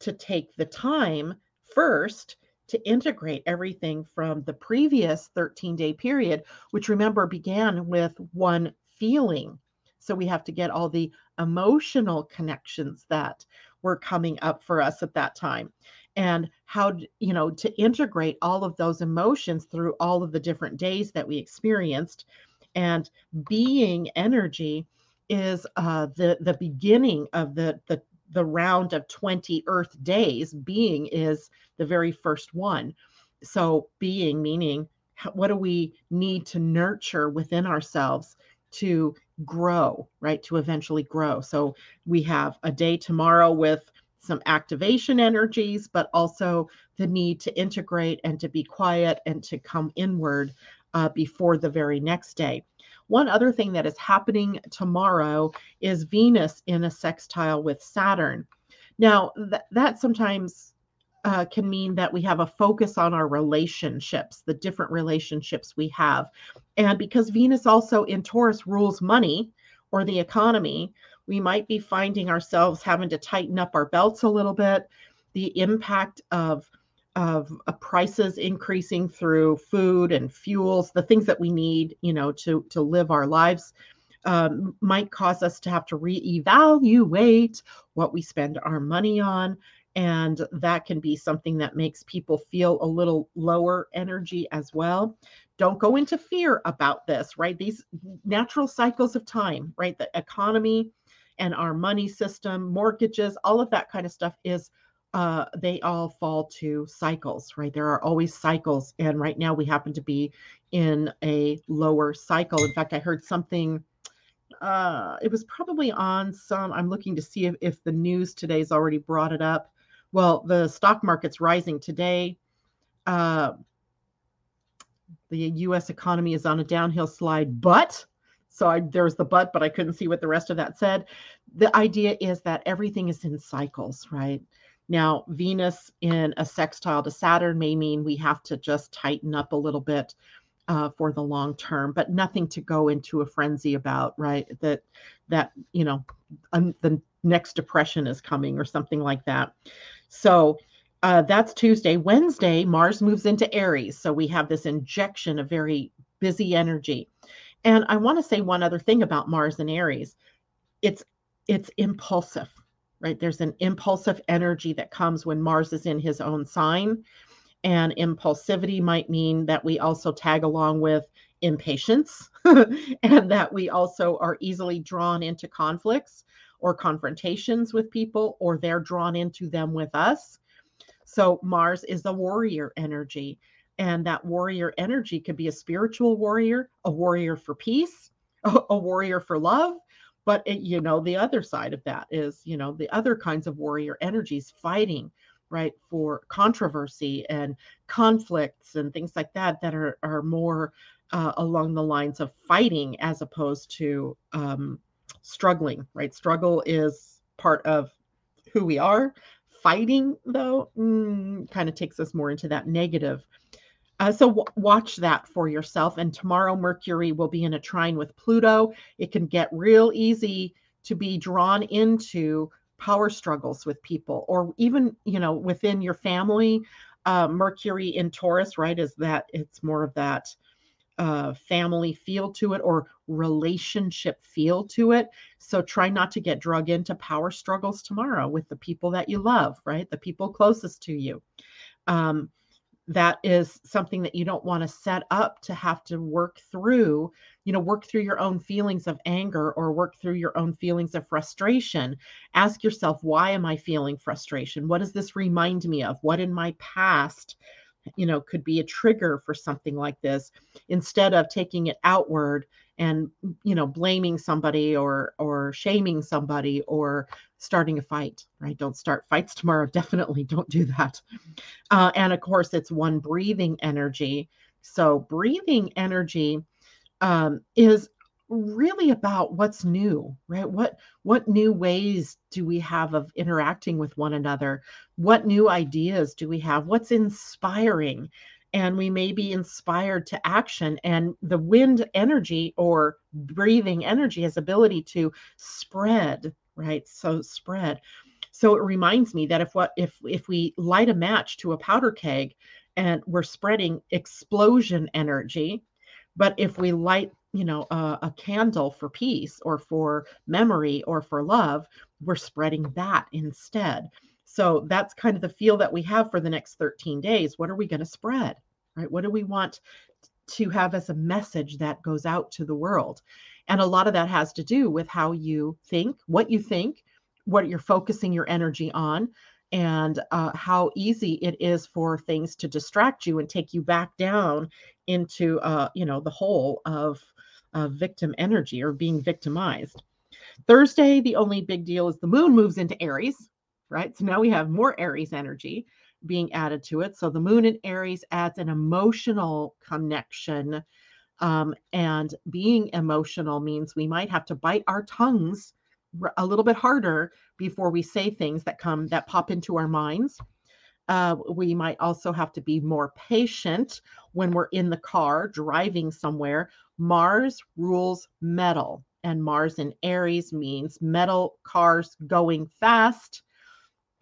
to take the time first to integrate everything from the previous 13-day period, which remember began with one feeling. So we have to get all the emotional connections that were coming up for us at that time and how, you know, to integrate all of those emotions through all of the different days that we experienced. And being energy is the beginning of the round of 20 Earth days. Being is the very first one. So being meaning, what do we need to nurture within ourselves to grow, right? To eventually grow. So we have a day tomorrow with some activation energies, but also the need to integrate and to be quiet and to come inward before the very next day. One other thing that is happening tomorrow is Venus in a sextile with Saturn. Now that sometimes can mean that we have a focus on our relationships, the different relationships we have. And because Venus also in Taurus rules money or the economy, we might be finding ourselves having to tighten up our belts a little bit. The impact of prices increasing through food and fuels, the things that we need, you know, to live our lives, might cause us to have to reevaluate what we spend our money on. And that can be something that makes people feel a little lower energy as well. Don't go into fear about this, right? These natural cycles of time, right? The economy and our money system, mortgages, all of that kind of stuff is, they all fall to cycles, right? There are always cycles. And right now we happen to be in a lower cycle. In fact, I heard something, it was probably on some, I'm looking to see if the news today's already brought it up. Well, the stock market's rising today. The U.S. economy is on a downhill slide, but, there's the but I couldn't see what the rest of that said. The idea is that everything is in cycles, right? Now, Venus in a sextile to Saturn may mean we have to just tighten up a little bit for the long term, but nothing to go into a frenzy about, right? That you know, the next depression is coming or something like that. So that's Tuesday. Wednesday, Mars moves into Aries. So we have this injection of very busy energy. And I want to say one other thing about Mars and Aries. It's impulsive, right? There's an impulsive energy that comes when Mars is in his own sign. And impulsivity might mean that we also tag along with impatience and that we also are easily drawn into conflicts or confrontations with people, or they're drawn into them with us. So Mars is the warrior energy, and that warrior energy could be a spiritual warrior, a warrior for peace, a warrior for love. But it, you know, the other side of that is, you know, the other kinds of warrior energies fighting, right, for controversy and conflicts and things like that, that are more along the lines of fighting as opposed to struggling, right? Struggle is part of who we are. Fighting, though, kind of takes us more into that negative. So watch that for yourself. And tomorrow, Mercury will be in a trine with Pluto. It can get real easy to be drawn into power struggles with people, or even, you know, within your family. Mercury in Taurus, right, is that it's more of that family feel to it, or relationship feel to it. So try not to get dragged into power struggles tomorrow with the people that you love, right? The people closest to you. That is something that you don't want to set up to have to work through, you know, work through your own feelings of anger or work through your own feelings of frustration. Ask yourself, why am I feeling frustration? What does this remind me of? What in my past, you know, could be a trigger for something like this, instead of taking it outward and, you know, blaming somebody or shaming somebody or starting a fight, right? Don't start fights tomorrow. Definitely don't do that. And of course, it's one breathing energy. So breathing energy is really about what's new, right? What new ways do we have of interacting with one another? What new ideas do we have? What's inspiring? And we may be inspired to action. And the wind energy or breathing energy has ability to spread, right? So spread. So it reminds me that if we light a match to a powder keg and we're spreading explosion energy, but if we light, you know, a candle for peace or for memory or for love, we're spreading that instead. So that's kind of the feel that we have for the next 13 days. What are we going to spread, right? What do we want to have as a message that goes out to the world? And a lot of that has to do with how you think, what you're focusing your energy on, and how easy it is for things to distract you and take you back down into, you know, the hole of victim energy or being victimized. Thursday, the only big deal is the moon moves into Aries, right? So now we have more Aries energy being added to it. So the moon in Aries adds an emotional connection. And being emotional means we might have to bite our tongues a little bit harder before we say things that pop into our minds. We might also have to be more patient when we're in the car driving somewhere. Mars rules metal, and Mars in Aries means metal cars going fast,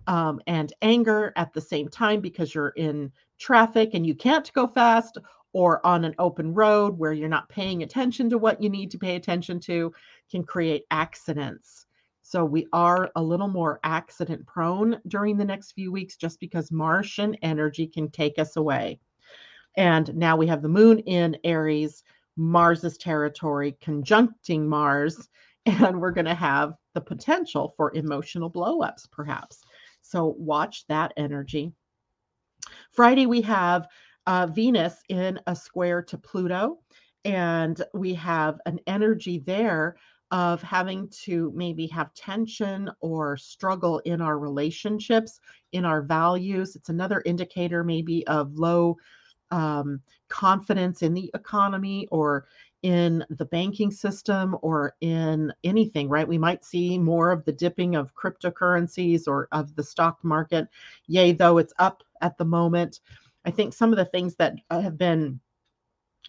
and anger at the same time, because you're in traffic and you can't go fast, or on an open road where you're not paying attention to what you need to pay attention to, can create accidents. So we are a little more accident prone during the next few weeks, just because Martian energy can take us away. And now we have the moon in Aries, Mars's territory, conjuncting Mars, and we're going to have the potential for emotional blowups, perhaps. So watch that energy. Friday, we have Venus in a square to Pluto, and we have an energy there of having to maybe have tension or struggle in our relationships, in our values. It's another indicator maybe of low confidence in the economy or in the banking system or in anything, right? We might see more of the dipping of cryptocurrencies or of the stock market. Yay, though it's up at the moment. I think some of the things that have been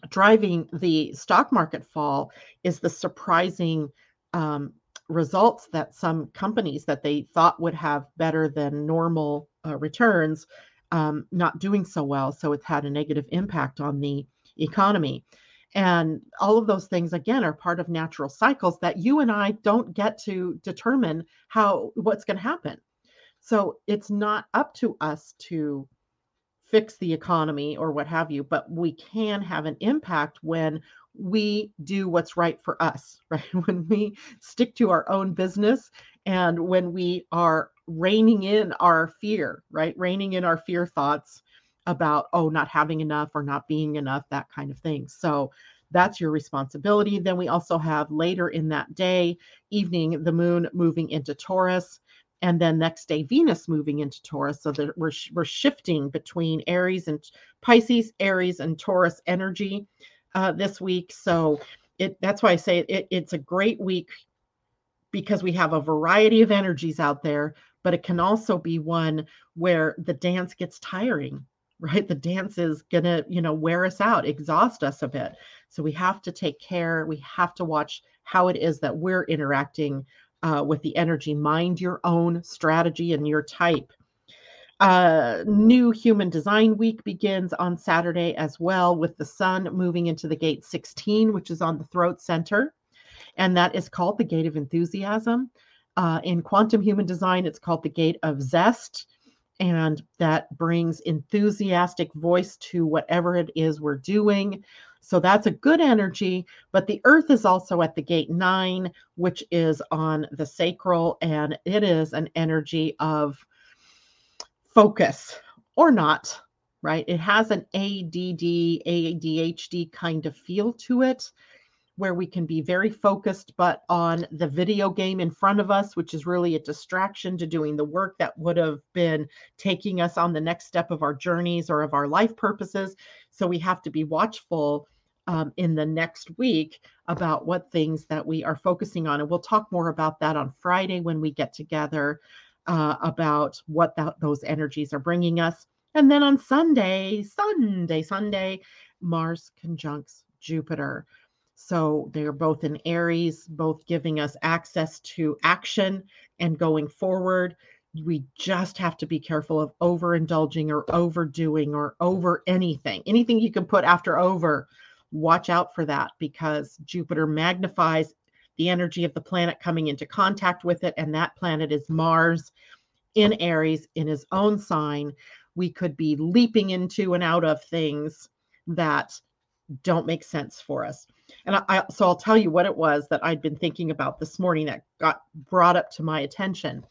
driving the stock market fall is the surprising results that some companies that they thought would have better than normal returns, not doing so well. So it's had a negative impact on the economy. And all of those things, again, are part of natural cycles that you and I don't get to determine what's going to happen. So it's not up to us to fix the economy or what have you, but we can have an impact when we do what's right for us, right? When we stick to our own business and when we are reining in our fear, right? Reining in our fear thoughts about, oh, not having enough or not being enough, that kind of thing. So that's your responsibility. Then we also have later in that day, evening, the moon moving into Taurus, and then next day, Venus moving into Taurus. So that we're shifting between Aries and Pisces, Aries and Taurus energy this week. So that's why I say it's a great week, because we have a variety of energies out there, but it can also be one where the dance gets tiring, right? The dance is going to, wear us out, exhaust us a bit. So we have to take care. We have to watch how it is that we're interacting with the energy. Mind your own strategy and your type. New Human Design Week begins on Saturday as well, with the sun moving into the gate 16, which is on the throat center. And that is called the gate of enthusiasm. In Quantum Human Design, it's called the gate of zest. And that brings enthusiastic voice to whatever it is we're doing. So that's a good energy. But the earth is also at the gate 9, which is on the sacral. And it is an energy of focus or not, right? It has an ADD, ADHD kind of feel to it, where we can be very focused, but on the video game in front of us, which is really a distraction to doing the work that would have been taking us on the next step of our journeys or of our life purposes. So we have to be watchful in the next week about what things that we are focusing on. And we'll talk more about that on Friday when we get together about what those energies are bringing us. And then on Sunday, Mars conjuncts Jupiter. So they're both in Aries, both giving us access to action and going forward. We just have to be careful of overindulging or overdoing or over anything. Anything you can put after over, watch out for that, because Jupiter magnifies the energy of the planet coming into contact with it. And that planet is Mars in Aries in his own sign. We could be leaping into and out of things that don't make sense for us. And so I'll tell you what it was that I'd been thinking about this morning that got brought up to my attention.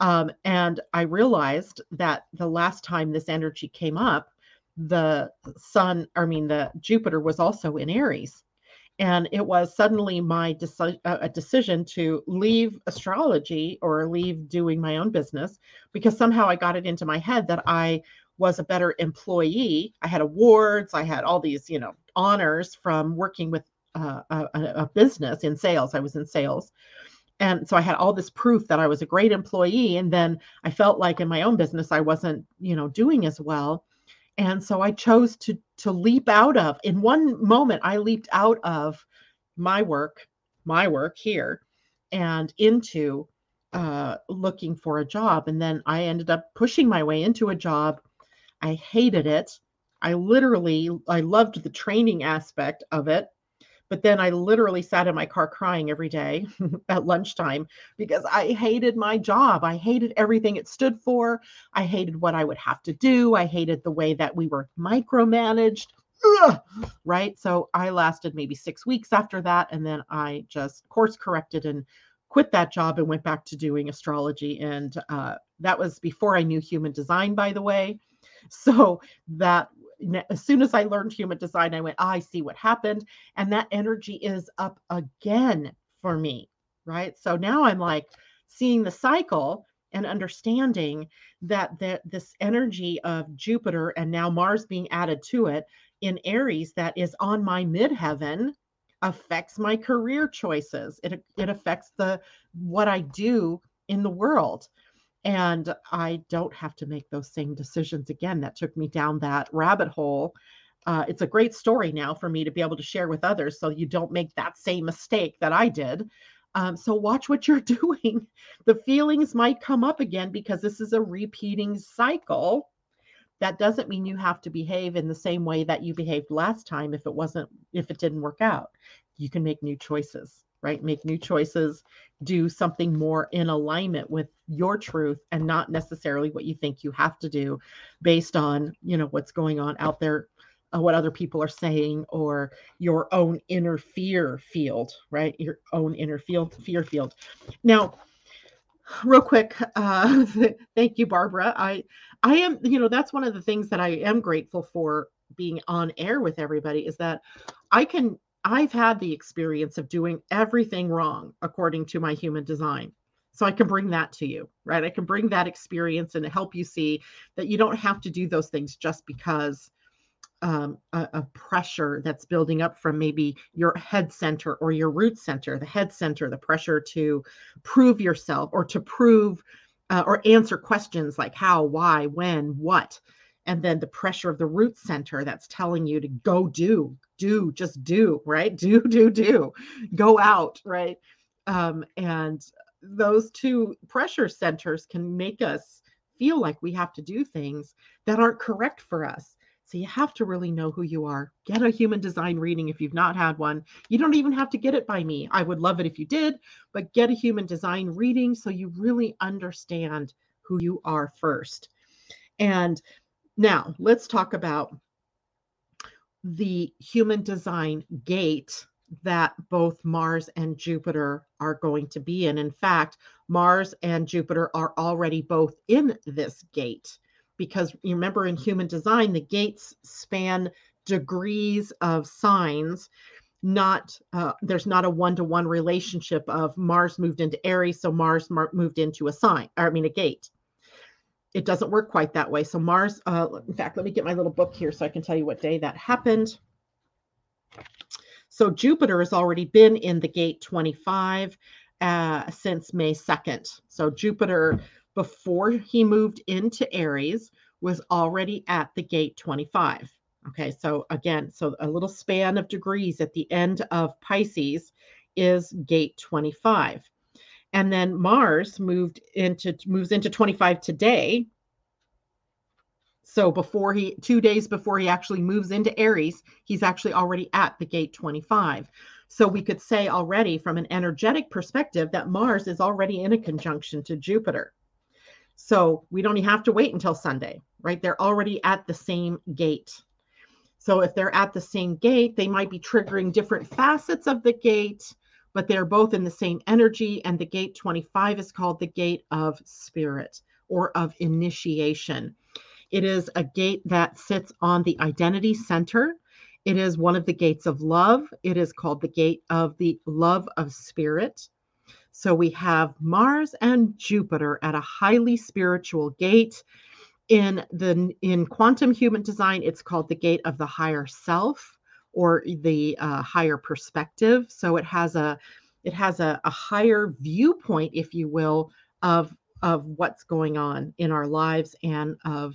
And I realized that the last time this energy came up, the Jupiter was also in Aries. And it was suddenly my decision to leave astrology or leave doing my own business, because somehow I got it into my head that I was a better employee. I had awards. I had all these, honors from working with a business in sales. I was in sales. And so I had all this proof that I was a great employee. And then I felt like in my own business, I wasn't, doing as well. And so I chose to leap out of, in one moment, I leaped out of my work here and into looking for a job. And then I ended up pushing my way into a job. I hated it. I loved the training aspect of it, but then I literally sat in my car crying every day at lunchtime because I hated my job. I hated everything it stood for. I hated what I would have to do. I hated the way that we were micromanaged, right? So I lasted maybe 6 weeks after that. And then I just course corrected and quit that job and went back to doing astrology. And that was before I knew Human Design, by the way. So that as soon as I learned Human Design, I went, I see what happened. And that energy is up again for me, right? So now I'm like seeing the cycle and understanding that this energy of Jupiter and now Mars being added to it in Aries that is on my midheaven affects my career choices. It affects what I do in the world. And I don't have to make those same decisions again. That took me down that rabbit hole. It's a great story now for me to be able to share with others, so you don't make that same mistake that I did. So watch what you're doing. The feelings might come up again because this is a repeating cycle that doesn't mean you have to behave in the same way that you behaved last time if it didn't work out. You can make new choices, right? Make new choices, do something more in alignment with your truth and not necessarily what you think you have to do based on, you know, what's going on out there, what other people are saying, or your own inner fear field, right? Your own inner fear field. Now, real quick, thank you, Barbara. I am, you know, that's one of the things that I am grateful for being on air with everybody is that I've had the experience of doing everything wrong according to my human design. So I can bring that to you, right? I can bring that experience and help you see that you don't have to do those things just because of pressure that's building up from maybe your head center or your root center, the head center, the pressure to prove yourself or to prove or answer questions like how, why, when, what, and then the pressure of the root center that's telling you to go do, just do, right? Do, go out, right? And those two pressure centers can make us feel like we have to do things that aren't correct for us. So you have to really know who you are. Get a human design reading if you've not had one. You don't even have to get it by me. I would love it if you did, but get a human design reading so you really understand who you are first. And now let's talk about the human design gate that both Mars and Jupiter are going to be in. In fact, Mars and Jupiter are already both in this gate. Because you remember in human design, the gates span degrees of signs. There's not a one-to-one relationship of Mars moved into Aries, so Mars moved into a gate. It doesn't work quite that way. So Mars, in fact, let me get my little book here so I can tell you what day that happened. So Jupiter has already been in the gate 25 since May 2nd. So Jupiter, before he moved into Aries, was already at the gate 25. Okay, so again, so a little span of degrees at the end of Pisces is gate 25. And then Mars moves into 25 today. So 2 days before he actually moves into Aries, he's actually already at the gate 25. So we could say already from an energetic perspective that Mars is already in a conjunction to Jupiter. So we don't even have to wait until Sunday, right? They're already at the same gate. So if they're at the same gate, they might be triggering different facets of the gate, but they're both in the same energy. And the gate 25 is called the gate of spirit or of initiation. It is a gate that sits on the identity center. It is one of the gates of love. It is called the gate of the love of spirit. So we have Mars and Jupiter at a highly spiritual gate. In quantum human design, it's called the gate of the higher self or the higher perspective. So it has a higher viewpoint, if you will, of what's going on in our lives and of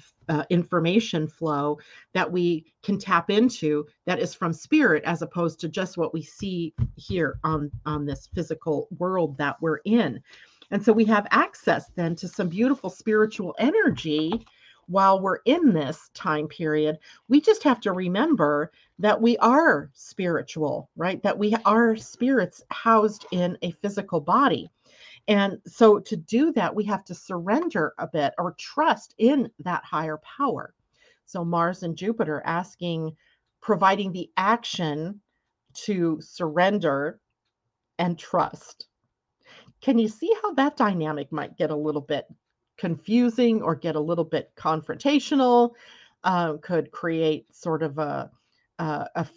information flow that we can tap into that is from spirit, as opposed to just what we see here on this physical world that we're in. And so we have access then to some beautiful spiritual energy while we're in this time period. We just have to remember that we are spiritual, right? That we are spirits housed in a physical body. And so to do that, we have to surrender a bit or trust in that higher power. So Mars and Jupiter providing the action to surrender and trust. Can you see how that dynamic might get a little bit confusing or get a little bit confrontational? Could create sort of a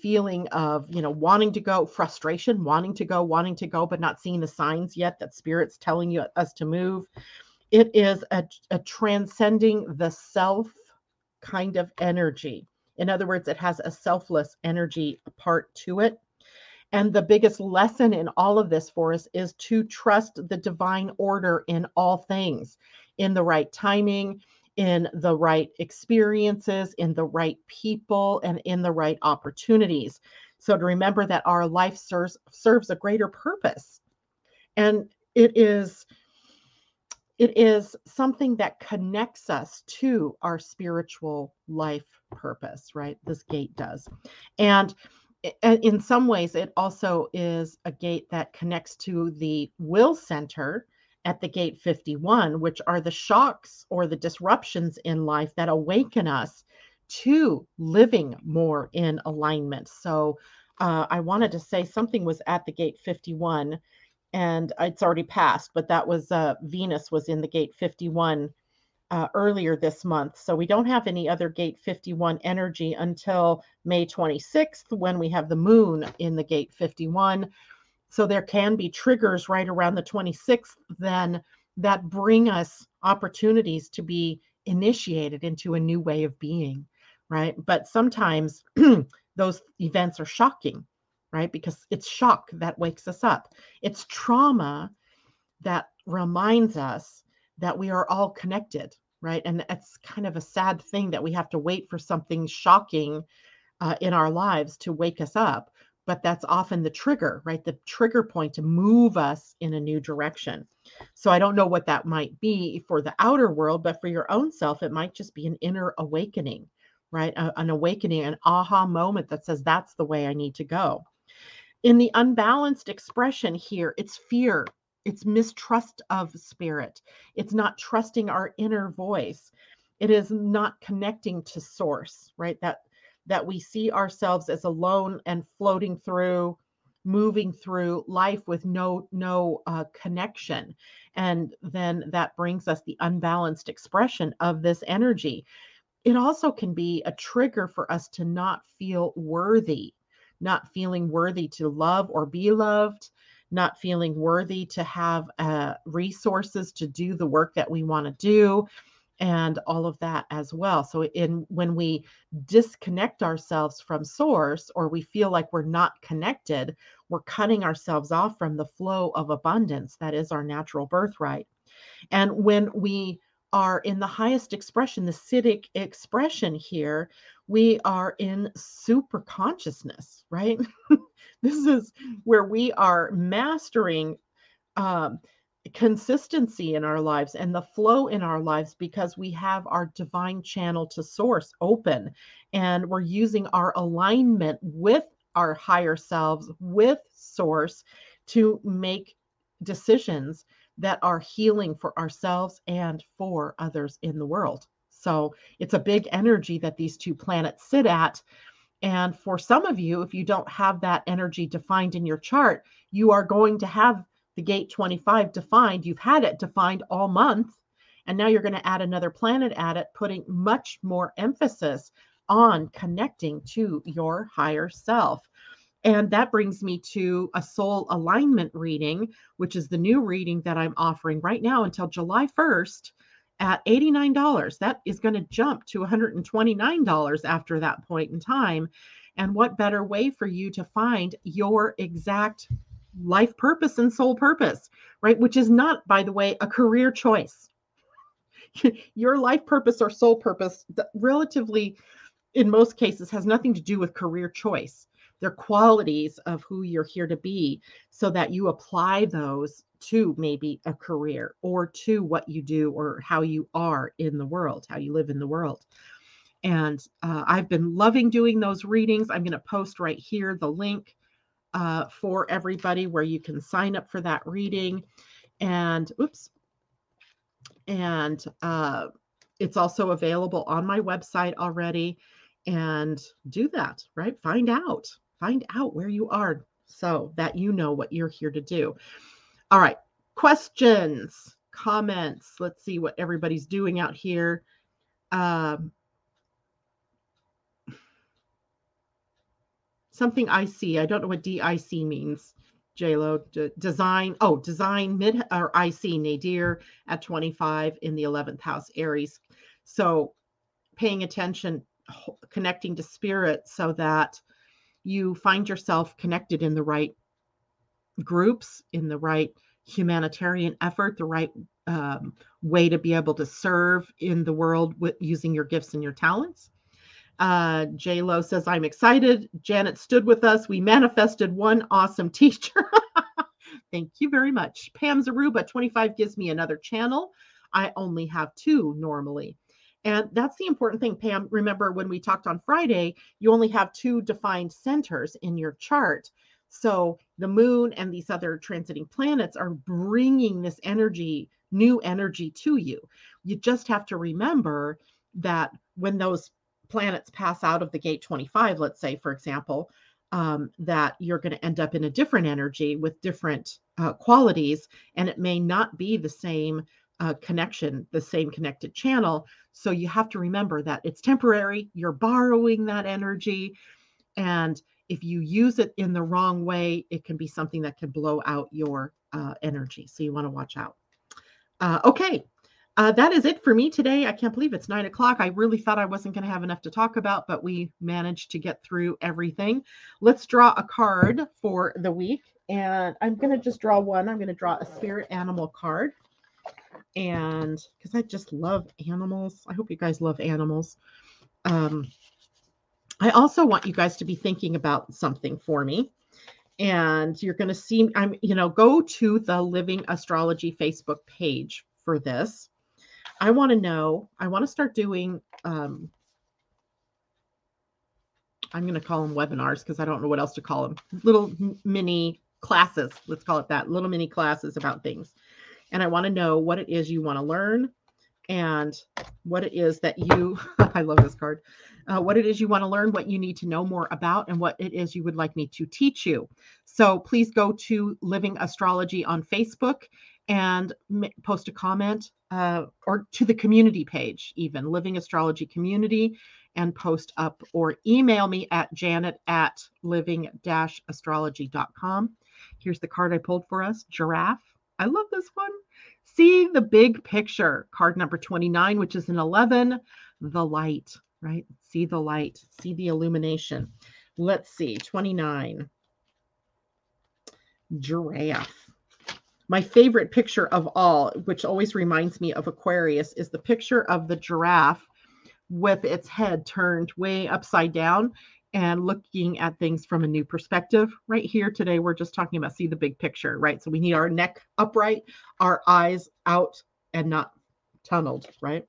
feeling of, you know, wanting to go, frustration, wanting to go, but not seeing the signs yet that spirit's telling us to move. It is a transcending the self kind of energy. In other words, it has a selfless energy part to it. And the biggest lesson in all of this for us is to trust the divine order in all things, in the right timing, in the right experiences, in the right people, and in the right opportunities. So to remember that our life serves a greater purpose. And it is It is something that connects us to our spiritual life purpose, right? This gate does. And in some ways, it also is a gate that connects to the will center at the gate 51, which are the shocks or the disruptions in life that awaken us to living more in alignment. So I wanted to say something was at the gate 51 and it's already passed, but that was Venus was in the gate 51 earlier this month. So we don't have any other gate 51 energy until May 26th, when we have the moon in the gate 51. So there can be triggers right around the 26th then that bring us opportunities to be initiated into a new way of being, right? But sometimes those events are shocking, right? Because it's shock that wakes us up. It's trauma that reminds us that we are all connected, right? And that's kind of a sad thing that we have to wait for something shocking in our lives to wake us up. But that's often the trigger, right? The trigger point to move us in a new direction. So I don't know what that might be for the outer world, but for your own self, it might just be an inner awakening, right? An awakening, an aha moment that says, that's the way I need to go. In the unbalanced expression here, it's fear. It's mistrust of spirit. It's not trusting our inner voice. It is not connecting to source, right? That we see ourselves as alone and floating through, moving through life with no connection. And then that brings us the unbalanced expression of this energy. It also can be a trigger for us to not feel worthy, not feeling worthy to love or be loved, not feeling worthy to have resources to do the work that we want to do, and all of that as well. So when we disconnect ourselves from source, or we feel like we're not connected, we're cutting ourselves off from the flow of abundance that is our natural birthright. And when we are in the highest expression, the Siddhic expression here, we are in super consciousness, right? This is where we are mastering consistency in our lives and the flow in our lives, because we have our divine channel to source open and we're using our alignment with our higher selves, with source, to make decisions that are healing for ourselves and for others in the world. So it's a big energy that these two planets sit at. And for some of you, if you don't have that energy defined in your chart, you are going to have the gate 25 defined. You've had it defined all month, and now you're going to add another planet at it, putting much more emphasis on connecting to your higher self. And that brings me to a soul alignment reading, which is the new reading that I'm offering right now until July 1st at $89. That is going to jump to $129 after that point in time. And what better way for you to find your exact life purpose and soul purpose, right? Which is not, by the way, a career choice. Your life purpose or soul purpose, relatively, in most cases, has nothing to do with career choice. They're qualities of who you're here to be, so that you apply those to maybe a career or to what you do or how you are in the world, how you live in the world. And I've been loving doing those readings. I'm going to post right here the link for everybody where you can sign up for that reading. And it's also available on my website already. And do that, right? Find out where you are so that you know what you're here to do. All right. Questions, comments. Let's see what everybody's doing out here. Something I see. I don't know what DIC means. J-Lo, design. Oh, design mid, or IC nadir at 25 in the 11th house, Aries. So paying attention, connecting to spirit so that you find yourself connected in the right groups, in the right humanitarian effort, the right way to be able to serve in the world with using your gifts and your talents. J-Lo says, I'm excited. Janet stood with us. We manifested one awesome teacher. Thank you very much. Pam Zaruba, 25 gives me another channel. I only have two normally. And that's the important thing, Pam. Remember when we talked on Friday, you only have two defined centers in your chart. So the moon and these other transiting planets are bringing this energy, new energy to you. You just have to remember that when those planets pass out of the gate 25, let's say, for example, that you're going to end up in a different energy with different qualities, and it may not be the same connection, the same connected channel. So you have to remember that it's temporary. You're borrowing that energy. And if you use it in the wrong way, it can be something that can blow out your energy. So you want to watch out. Okay. That is it for me today. I can't believe it's 9 o'clock. I really thought I wasn't going to have enough to talk about, but we managed to get through everything. Let's draw a card for the week. And I'm going to just draw one. I'm going to draw a spirit animal card. And because I just love animals. I hope you guys love animals. I also want you guys to be thinking about something for me. And you're going to see, go to the Living Astrology Facebook page for this. I want to start doing, I'm going to call them webinars because I don't know what else to call them. Little mini classes. Let's call it that. Little mini classes about things. And I want to know what it is you want to learn and what it is that you, I love this card, what it is you want to learn, what you need to know more about, and what it is you would like me to teach you. So please go to Living Astrology on Facebook and post a comment or to the community page, even Living Astrology Community, and post up or email me at janet@living-astrology.com. Here's the card I pulled for us, giraffe. I love this one. Seeing the big picture, card number 29, which is an 11, the light, right? See the light, see the illumination. Let's see, 29, giraffe. My favorite picture of all, which always reminds me of Aquarius, is the picture of the giraffe with its head turned way upside down and looking at things from a new perspective. Right here today, we're just talking about see the big picture, right? So we need our neck upright, our eyes out and not tunneled, right?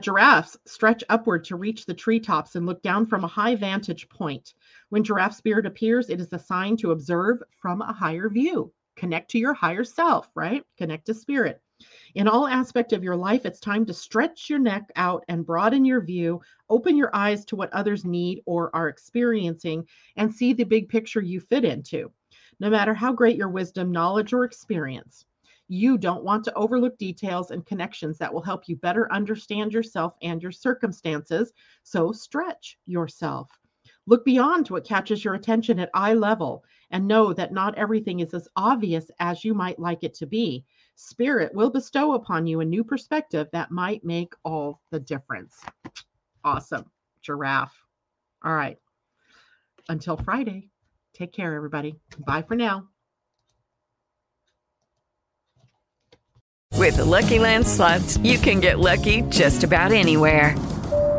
Giraffes stretch upward to reach the treetops and look down from a high vantage point. When giraffe spirit appears, it is a sign to observe from a higher view. Connect to your higher self, right? Connect to spirit. In all aspects of your life, it's time to stretch your neck out and broaden your view, open your eyes to what others need or are experiencing, and see the big picture you fit into. No matter how great your wisdom, knowledge, or experience, you don't want to overlook details and connections that will help you better understand yourself and your circumstances, so stretch yourself. Look beyond what catches your attention at eye level and know that not everything is as obvious as you might like it to be. Spirit will bestow upon you a new perspective that might make all the difference. Awesome. Giraffe. All right. Until Friday, take care, everybody. Bye for now. With the Lucky Land Slots, you can get lucky just about anywhere.